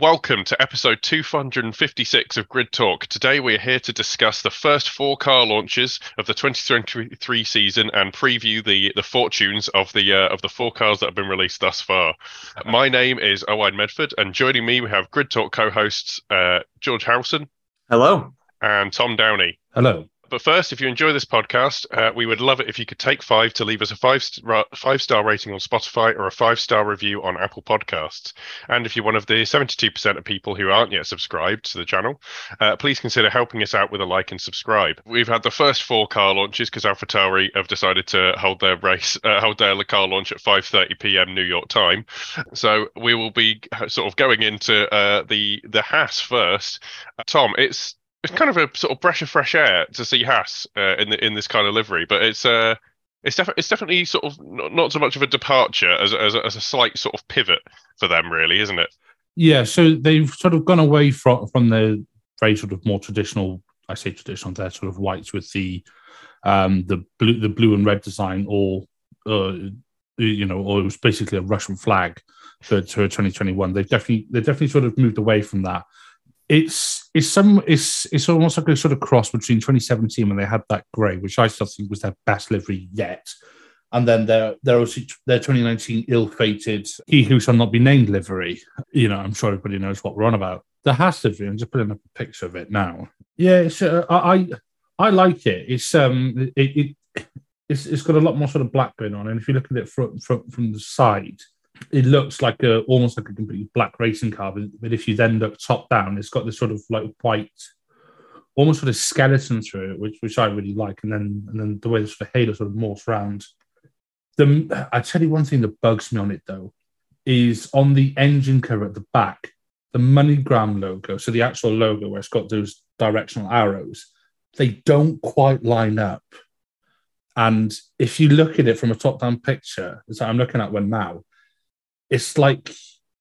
Welcome to episode 256 of Grid Talk. Today we are here to discuss the first four car launches of the 2023 season and preview the fortunes of the four cars that have been released thus far. My name is Owen Medford, and joining me we have Grid Talk co-hosts George Harrison. Hello. And Tom Downey. Hello. But first, if you enjoy this podcast, we would love it if you could take five to leave us a five-star rating on Spotify or a five-star review on Apple Podcasts. And if you're one of the 72% of people who aren't yet subscribed to the channel, please consider helping us out with a like and subscribe. We've had the first four car launches because AlphaTauri have decided to hold their race, car launch at 5:30 p.m. New York time. So we will be sort of going into the Haas first. Tom, it's kind of a sort of breath of fresh air to see Haas in this kind of livery, but it's definitely sort of not so much of a departure as a slight sort of pivot for them, really, isn't it? Yeah, so they've sort of gone away from their very sort of more traditional, I say traditional, their sort of whites with the blue and red design, or it was basically a Russian flag to a 2021. They've definitely sort of moved away from that. It's almost like a sort of cross between 2017 when they had that grey, which I still think was their best livery yet, and then their 2019 ill-fated "He Who Shall Not Be Named" livery. You know, I'm sure everybody knows what we're on about. The Haas livery. I'm just putting up a picture of it now. Yeah, it's, I like it. It's got a lot more sort of black going on, and if you look at it from the side, it looks like almost like a completely black racing car, but if you then look top down, it's got this sort of like white, almost sort of skeleton through it, which I really like. And then the way the sort of halo sort of morphs around. I tell you one thing that bugs me on it though, is on the engine cover at the back, the MoneyGram logo, so the actual logo where it's got those directional arrows, they don't quite line up. And if you look at it from a top down picture, as I'm looking at one now, it's like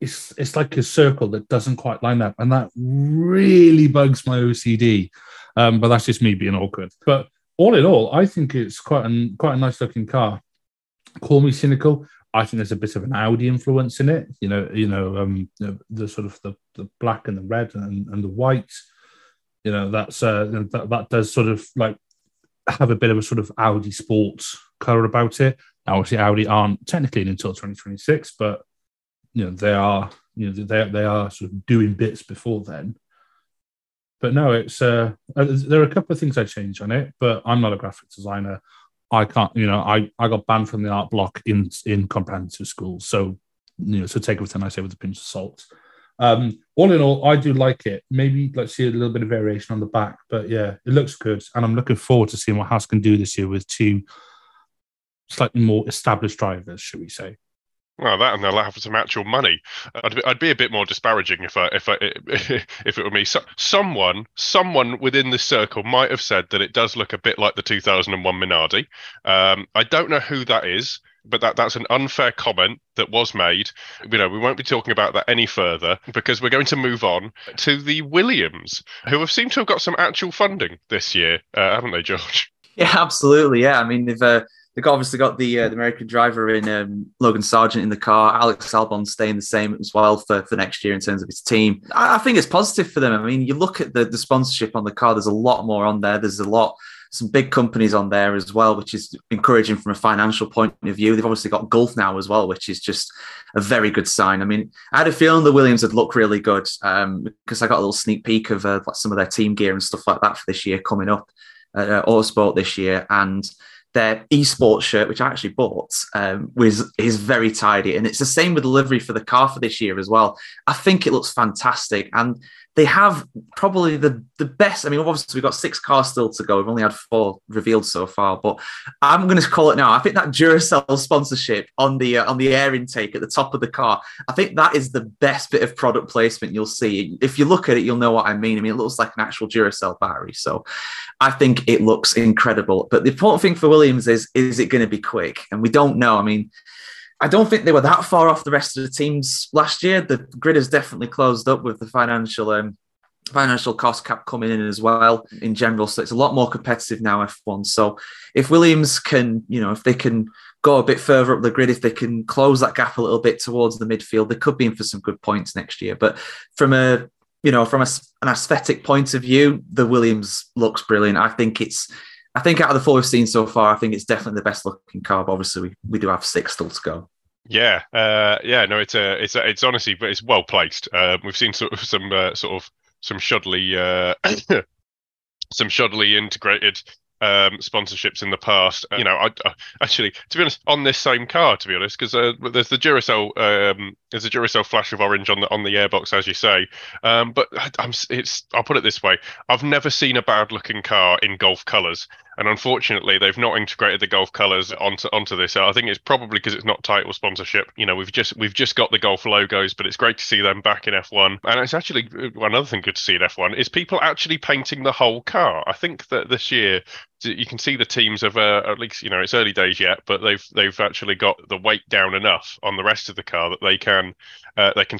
a circle that doesn't quite line up, and that really bugs my OCD. But that's just me being awkward. But all in all, I think it's quite a nice looking car. Call me cynical, I think there's a bit of an Audi influence in it. The sort of the black and the red and the white. You know, that's that does sort of like have a bit of a sort of Audi sports colour about it. Now, obviously, Audi aren't technically in until 2026, but they are sort of doing bits before then. But no, it's there are a couple of things I changed on it, but I'm not a graphic designer. I can't, I got banned from the art block in comprehensive school, so so take everything I say with a pinch of salt. All in all, I do like it. Maybe let's see a little bit of variation on the back, but yeah, it looks good, and I'm looking forward to seeing what Haas can do this year with two slightly more established drivers, should we say. Well, that and they'll have some actual money. I'd be a bit more disparaging if it were me. So, someone within this circle might have said that it does look a bit like the 2001 Minardi. I don't know who that is, but that's an unfair comment that was made. We won't be talking about that any further because we're going to move on to the Williams, who have seemed to have got some actual funding this year, haven't they, George? Yeah, absolutely. Yeah, I mean, they've obviously got the American driver in Logan Sargent in the car. Alex Albon staying the same as well for next year in terms of his team. I think it's positive for them. I mean, you look at the sponsorship on the car, there's a lot more on there. There's some big companies on there as well, which is encouraging from a financial point of view. They've obviously got Gulf now as well, which is just a very good sign. I mean, I had a feeling the Williams would look really good because I got a little sneak peek of some of their team gear and stuff like that for this year coming up at Autosport this year. And their esports shirt, which I actually bought, is very tidy. And it's the same with the livery for the car for this year as well. I think it looks fantastic. And they have probably the best. I mean, obviously, we've got six cars still to go. We've only had four revealed so far. But I'm going to call it now. I think that Duracell sponsorship on the air intake at the top of the car, I think that is the best bit of product placement you'll see. If you look at it, you'll know what I mean. I mean, it looks like an actual Duracell battery. So I think it looks incredible. But the important thing for Williams is it going to be quick? And we don't know. I mean, I don't think they were that far off the rest of the teams last year. The grid has definitely closed up with the financial cost cap coming in as well in general. So it's a lot more competitive now, F1. So if Williams can, if they can go a bit further up the grid, if they can close that gap a little bit towards the midfield, they could be in for some good points next year. But from a, you know, from an aesthetic point of view, the Williams looks brilliant. I think out of the four we've seen so far, I think it's definitely the best looking car. But obviously, we do have six still to go. Yeah, no, it's honestly, but it's well placed. We've seen some shoddily, some shoddily integrated sponsorships in the past. You know, I actually, to be honest, on this same car, to be honest, because there's the Duracell flash of orange on the airbox, as you say. But I'll put it this way: I've never seen a bad looking car in Gulf colours, and unfortunately, they've not integrated the Gulf colours onto this. I think it's probably because it's not title sponsorship. You know, we've just got the Gulf logos, but it's great to see them back in F1. And it's actually another thing good to see in F1 is people actually painting the whole car. I think that this year, you can see the teams have at least, you know, it's early days yet, but they've actually got the weight down enough on the rest of the car that they can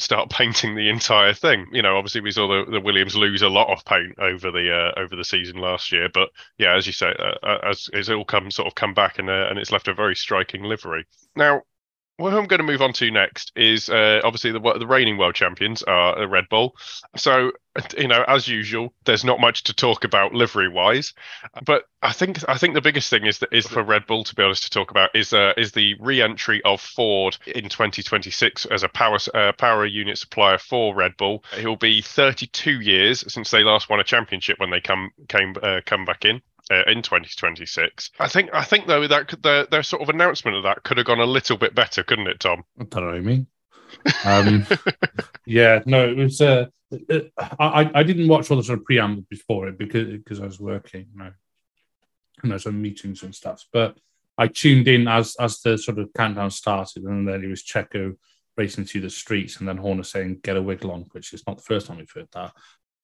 start painting the entire thing. You know, obviously we saw the Williams lose a lot of paint over the season last year, but yeah, as you say, as it's all come back and it's left a very striking livery. Now, what I'm going to move on to next is obviously the reigning world champions are Red Bull. So, you know, as usual, there's not much to talk about livery-wise. But I think the biggest thing is for Red Bull, to be honest, to talk about is the re-entry of Ford in 2026 as a power unit supplier for Red Bull. It will be 32 years since they last won a championship when they come back in. In 2026, I think though that their sort of announcement of that could have gone a little bit better, couldn't it, Tom? I don't know what you mean. Yeah, no, it was. I didn't watch all the sort of preamble before it because I was working, you know, some meetings and stuff. But I tuned in as the sort of countdown started, and then it was Checo racing through the streets, and then Horner saying "Get a wiggle on," which is not the first time we've heard that.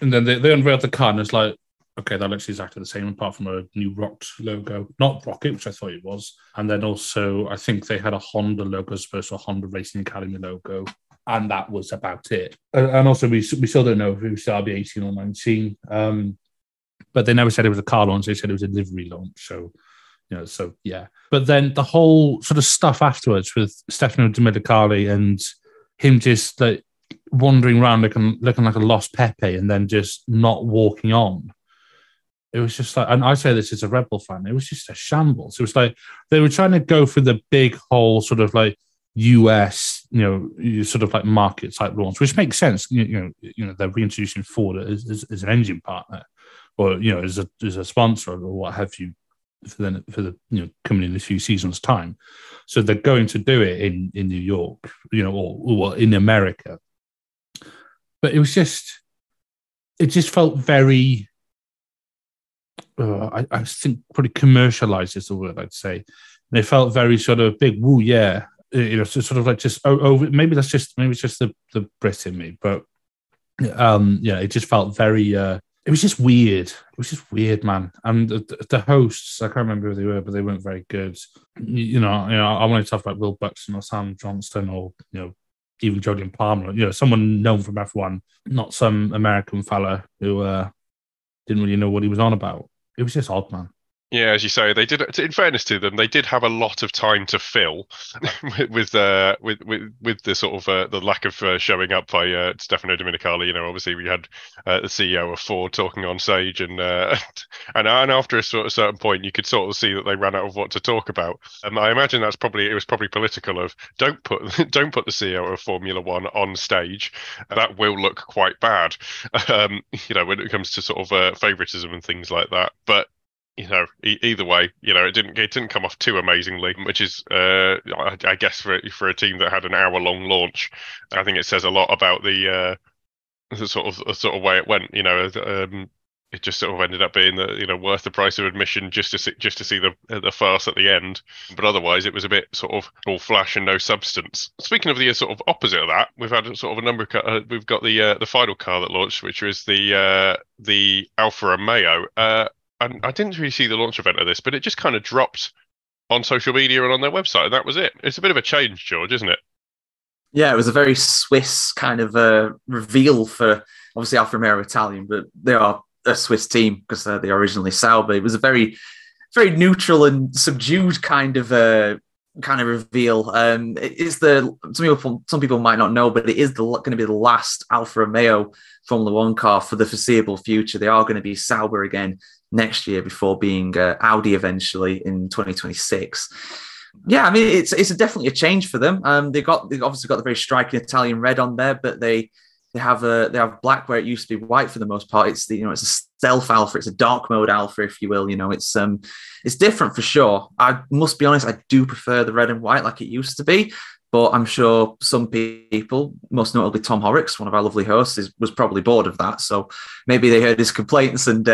And then they unveiled the car, and it's like, okay, that looks exactly the same, apart from a new Rocked logo. Not Rocket, which I thought it was. And then also, I think they had a Honda logo as opposed to a Honda Racing Academy logo. And that was about it. And also, we still don't know if it was RB18 or 19. But they never said it was a car launch. They said it was a livery launch. So, you know, so yeah. But then the whole sort of stuff afterwards with Stefano Di Domenicali and him just like wandering around looking like a lost Pepe and then just not walking on. It was just like, and I say this as a Red Bull fan, it was just a shambles. It was like they were trying to go for the big whole sort of like US, you know, sort of like market type launch, which makes sense. You know, they're reintroducing Ford as an engine partner, or you know, as a sponsor or what have you, for the you know, coming in a few seasons time. So they're going to do it in New York, you know, or in America. But it just felt very. I think pretty commercialized is the word I'd say. And it felt very sort of big, woo, yeah. You know, sort of like just over. Maybe that's just, maybe it's just the Brit in me. But yeah, it just felt very, it was just weird. It was just weird, man. And the hosts, I can't remember who they were, but they weren't very good. You know, I want to talk about Will Buxton or Sam Johnston or, you know, even Jodie Palmer, you know, someone known from F1, not some American fella who didn't really know what he was on about. It was just odd, man. Yeah, as you say, they did. In fairness to them, they did have a lot of time to fill with the sort of the lack of showing up by Stefano Di Domenicali. You know, obviously we had the CEO of Ford talking on stage, and after a sort of certain point, you could sort of see that they ran out of what to talk about. And I imagine it was probably political of don't put the CEO of Formula One on stage. That will look quite bad, you know, when it comes to sort of favoritism and things like that. But you know, either way, you know, it didn't come off too amazingly, which is, I guess, for a team that had an hour-long launch, I think it says a lot about the sort of way it went. You know, it just sort of ended up being the, you know, worth the price of admission just to see the farce at the end. But otherwise, it was a bit sort of all flash and no substance. Speaking of the sort of opposite of that, we've had sort of a number of we've got the final car that launched, which was the Alfa Romeo. And I didn't really see the launch event of this, but it just kind of dropped on social media and on their website, and that was it. It's a bit of a change, George, isn't it? Yeah, it was a very Swiss kind of reveal for, obviously Alfa Romeo are Italian, but they are a Swiss team because they're originally Sauber. It was a very, very neutral and subdued kind of kind of reveal. It is the some people might not know, but it is going to be the last Alfa Romeo Formula One car for the foreseeable future. They are going to be Sauber again next year before being Audi eventually in 2026. Yeah, I mean it's definitely a change for them. They obviously got the very striking Italian red on there, but they have black where it used to be white for the most part. It's it's a stealth Alpha, it's a dark mode Alpha, if you will. It's different for sure. I must be honest, I do prefer the red and white like it used to be, but I'm sure some people, most notably Tom Horrocks, one of our lovely hosts, was probably bored of that. So maybe they heard his complaints and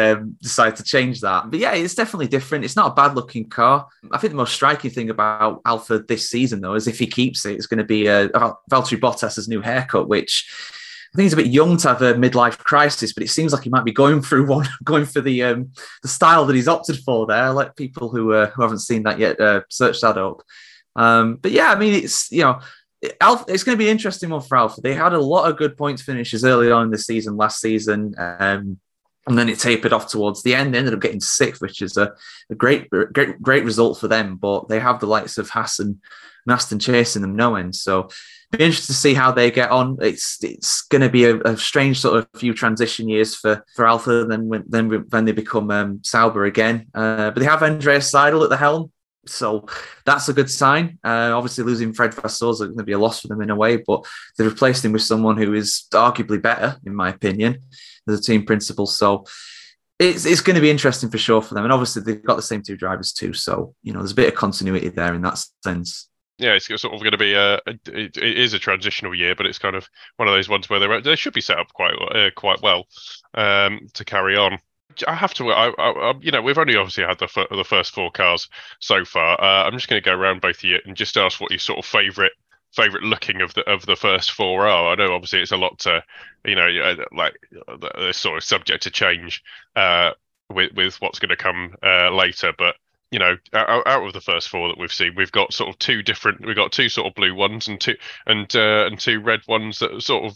decided to change that. But yeah, it's definitely different. It's not a bad looking car. I think the most striking thing about Alpha this season, though, is if he keeps it, it's going to be Valtteri Bottas's new haircut, which I think he's a bit young to have a midlife crisis, but it seems like he might be going for the style that he's opted for there. I'll let people who haven't seen that yet search that up. But yeah, I mean, it's going to be an interesting one for Alpha. They had a lot of good points finishes early on in the season, last season, and then it tapered off towards the end. They ended up getting sixth, which is a great result for them. But they have the likes of Haas and Aston chasing them no end. So be interested to see how they get on. It's going to be a strange sort of few transition years for Alpha. Then they become Sauber again. But they have Andreas Seidel at the helm, so that's a good sign. Obviously, losing Fred Vasseur is going to be a loss for them in a way, but they replaced him with someone who is arguably better, in my opinion, as a team principal. So it's going to be interesting for sure for them. And obviously, they've got the same two drivers too, so there's a bit of continuity there in that sense. Yeah, it's sort of going to be it is a transitional year, but it's kind of one of those ones where they should be set up quite well to carry on. I have to, we've only obviously had the first four cars so far. I'm just going to go around both of you and just ask what your sort of favourite looking of the first four are. I know obviously it's a lot to, like it's sort of subject to change with what's going to come later, but. Out of the first four that we've seen, we've got sort of two sort of blue ones and two red ones that sort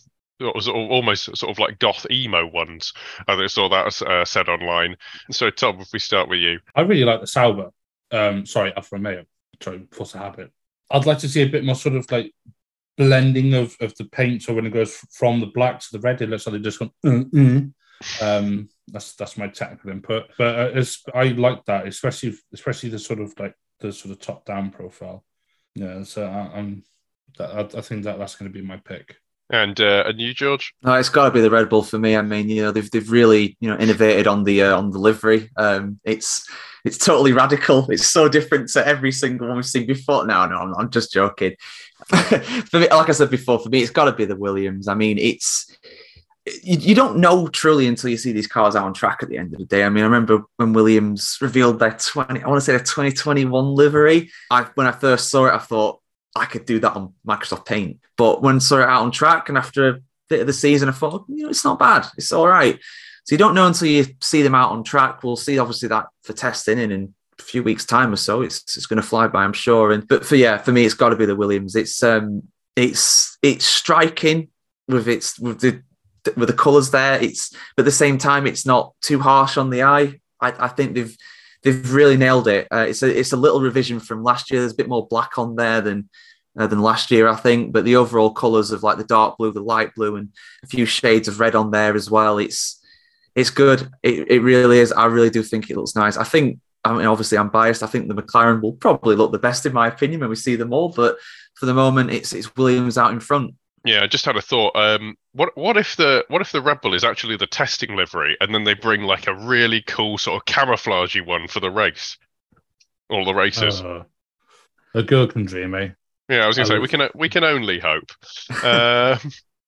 of almost sort of like goth emo ones. I saw that said online. So Tom, if we start with you, I really like the Sauber. Alfa Romeo. Sorry, what's the habit? I'd like to see a bit more sort of like blending of the paint. So when it goes from the black to the red, it looks like they just went. That's my technical input, but I like that, especially the sort of like the sort of top down profile. Yeah, so I think that's going to be my pick. And you, George? No, it's got to be the Red Bull for me. I mean, they've really innovated on the livery. It's totally radical. It's so different to every single one we've seen before. No, I'm just joking. For me, like I said before, for me, it's got to be the Williams. I mean, it's. You don't know truly until you see these cars out on track at the end of the day. I mean, I remember when Williams revealed their 2021 livery. When I first saw it, I thought I could do that on Microsoft Paint. But when I saw it out on track and after a bit of the season, I thought, it's not bad. It's all right. So you don't know until you see them out on track. We'll see obviously that for testing and in a few weeks' time or so. It's going to fly by, I'm sure. But for me, it's got to be the Williams. It's striking with the colours there, but at the same time it's not too harsh on the eye. I think they've really nailed it. It's a little revision from last year. There's a bit more black on there than last year, I think. But the overall colours of like the dark blue, the light blue, and a few shades of red on there as well. It's good. It really is. I really do think it looks nice. Obviously I'm biased. I think the McLaren will probably look the best in my opinion when we see them all. But for the moment, it's Williams out in front. Yeah, I just had a thought. What if the Red Bull is actually the testing livery, and then they bring like a really cool sort of camouflagey one for the race, all the races? A girl can dream, eh? Yeah, I was going to say we can only hope.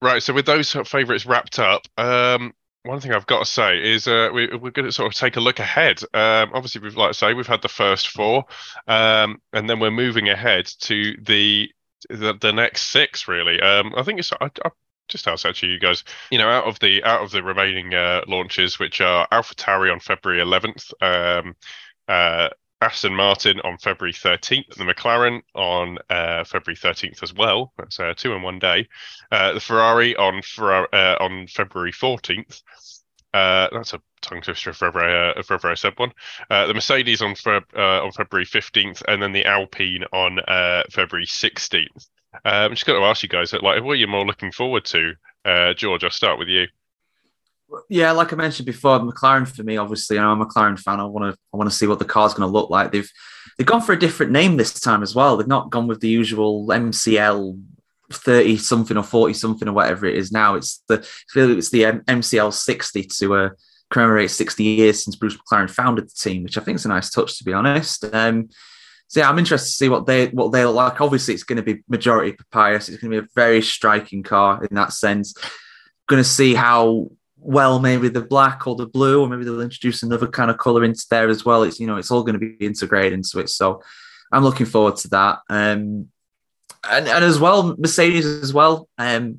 Right, so with those favourites wrapped up, one thing I've got to say is we're going to sort of take a look ahead. Obviously, we've had the first four, and then we're moving ahead to the next six, really. I think it's I just asked actually you guys, out of the remaining launches, which are AlphaTauri on February 11th, Aston Martin on February 13th, the McLaren on February 13th as well. That's two in one day. The Ferrari on February 14th. That's a tongue twister if ever I said one. The Mercedes on February 15th, and then the Alpine on February 16th. I'm just going to ask you guys, like, what are you more looking forward to? George, I'll start with you. Yeah, like I mentioned before, McLaren for me, obviously, I'm a McLaren fan. I want to see what the car's going to look like. They've gone for a different name this time as well. They've not gone with the usual MCL 30 something or 40 something or whatever it is now. It's the MCL 60 to commemorate 60 years since Bruce McLaren founded the team, which I think is a nice touch, to be honest. So yeah, I'm interested to see what they look like. Obviously, it's going to be majority Papyrus. It's going to be a very striking car in that sense. Going to see how well maybe the black or the blue, or maybe they'll introduce another kind of color into there as well. It's, you know, it's all going to be integrated into it. So I'm looking forward to that. And as well, Mercedes as well. You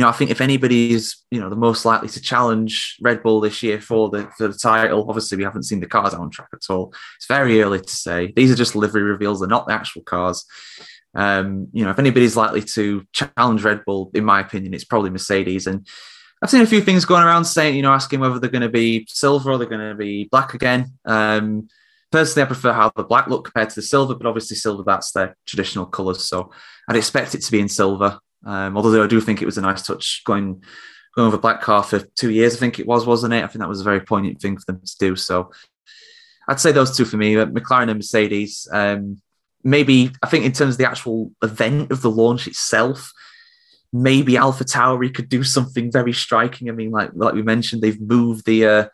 know, I think if anybody is, you know, the most likely to challenge Red Bull this year for the title, obviously we haven't seen the cars on track at all. It's very early to say. These are just livery reveals. They're not the actual cars. You know, if anybody's likely to challenge Red Bull, in my opinion, it's probably Mercedes. And I've seen a few things going around saying, you know, asking whether they're going to be silver or they're going to be black again. Personally, I prefer how the black look compared to the silver, but obviously silver, that's their traditional colours. So I'd expect it to be in silver. Although I do think it was a nice touch going with a black car for 2 years, I think it was, wasn't it? I think that was a very poignant thing for them to do. So I'd say those two for me, McLaren and Mercedes. Maybe, I think in terms of the actual event of the launch itself, maybe AlphaTauri could do something very striking. I mean, like we mentioned, they've moved the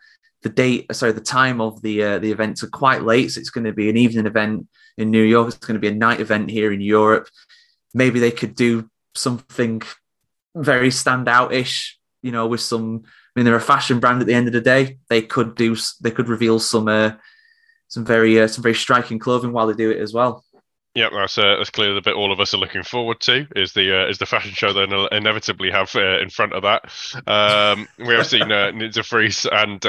time of the event to quite late. So it's going to be an evening event in New York. It's going to be a night event here in Europe. Maybe they could do something very standout-ish, you know, with some. I mean, they're a fashion brand at the end of the day. They could reveal some very striking clothing while they do it as well. Yeah, that's clearly the bit all of us are looking forward to is the fashion show they'll inevitably have in front of that. We have seen Nizza Friess and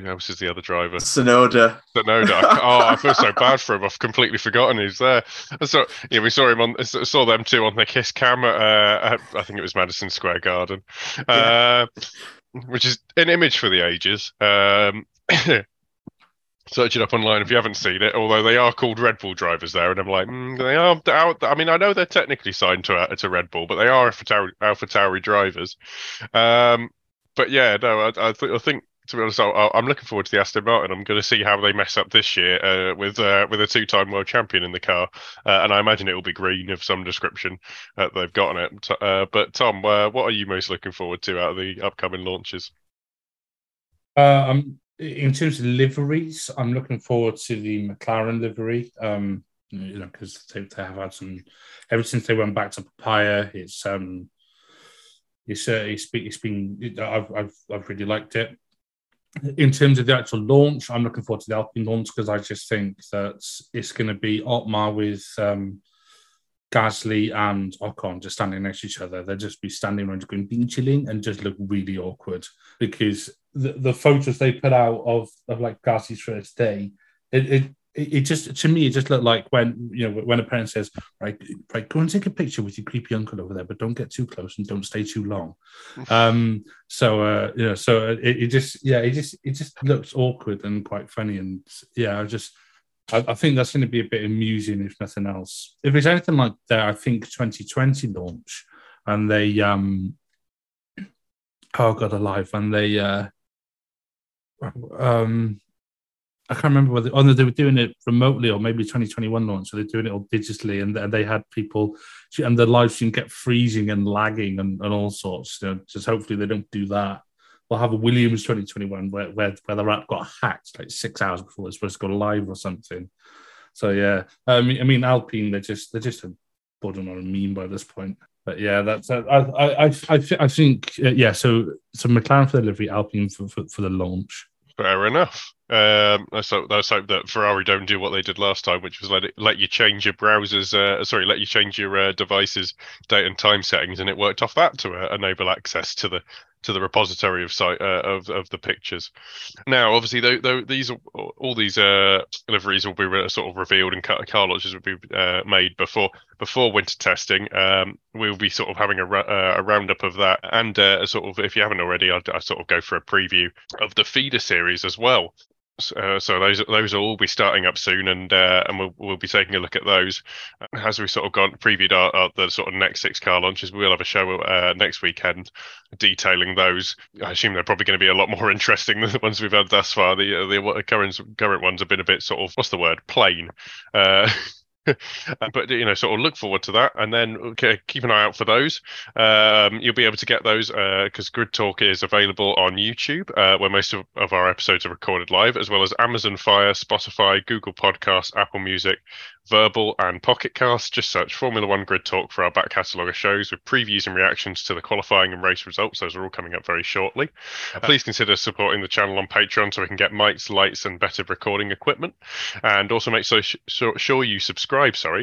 who else is the other driver? Sonoda. I feel so bad for him. I've completely forgotten he's there. So yeah, we saw them two on the Kiss Cam. I think it was Madison Square Garden, which is an image for the ages. Search it up online if you haven't seen it, although they are called Red Bull drivers there, and I'm like, they are out. I mean, I know they're technically signed to Red Bull, but they are AlphaTauri drivers. But yeah, no, I think, to be honest, I'm looking forward to the Aston Martin. I'm going to see how they mess up this year with a two-time world champion in the car, and I imagine it will be green of some description they've got on it. But Tom, what are you most looking forward to out of the upcoming launches? In terms of liveries, I'm looking forward to the McLaren livery, you know, because they have had some ever since they went back to papaya. It's been I've really liked it. In terms of the actual launch, I'm looking forward to the Alpine launch because I just think that it's going to be Otmar with Gasly and Ocon just standing next to each other. They'll just be standing around going bean chilling and just look really awkward because the photos they put out of like Gasly's first day, it just, to me, it just looked like when a parent says, right, go and take a picture with your creepy uncle over there, but don't get too close and don't stay too long. It just looks awkward and quite funny. And yeah, I think that's going to be a bit amusing, if nothing else. If it's anything like that, I think 2020 launch, and they I can't remember whether they were doing it remotely or maybe 2021 launch, so they're doing it all digitally, and they had people, and the live stream kept freezing and lagging and all sorts. You know, just hopefully they don't do that. We'll have a Williams 2021 where the app got hacked like 6 hours before it's supposed to go live or something. So yeah, I mean Alpine, they're just a borderline meme by this point. But yeah, I think. So McLaren for the livery, Alpine for the launch. Fair enough. Let's hope that Ferrari don't do what they did last time, which was let you change your browsers. Let you change your devices' date and time settings, and it worked off that to enable access to the to the repository of the pictures. Now, obviously, these liveries will be sort of revealed, and car launches will be made before winter testing. We'll be sort of having a roundup of that, and sort of, if you haven't already, I'd sort of go for a preview of the feeder series as well. So those will all be starting up soon, and we'll be taking a look at those as we sort of previewed the sort of next 6 car launches. We'll have a show next weekend detailing those. I assume they're probably going to be a lot more interesting than the ones we've had thus far. The current ones have been a bit sort of, what's the word, plain. But sort of look forward to that, and then keep an eye out for those. You'll be able to get those because Grid Talk is available on YouTube, where most of our episodes are recorded live, as well as Amazon Fire, Spotify, Google Podcasts, Apple Music, Verbal, and Pocket Cast. Just search Formula One Grid Talk for our back catalogue of shows with previews and reactions to the qualifying and race results. Those are all coming up very shortly. Please consider supporting the channel on Patreon so we can get mics, lights, and better recording equipment. And also make sure you subscribe, so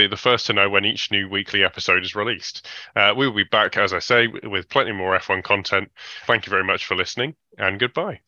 you're the first to know when each new weekly episode is released. We will be back, as I say, with plenty more F1 content. Thank you very much for listening, and goodbye.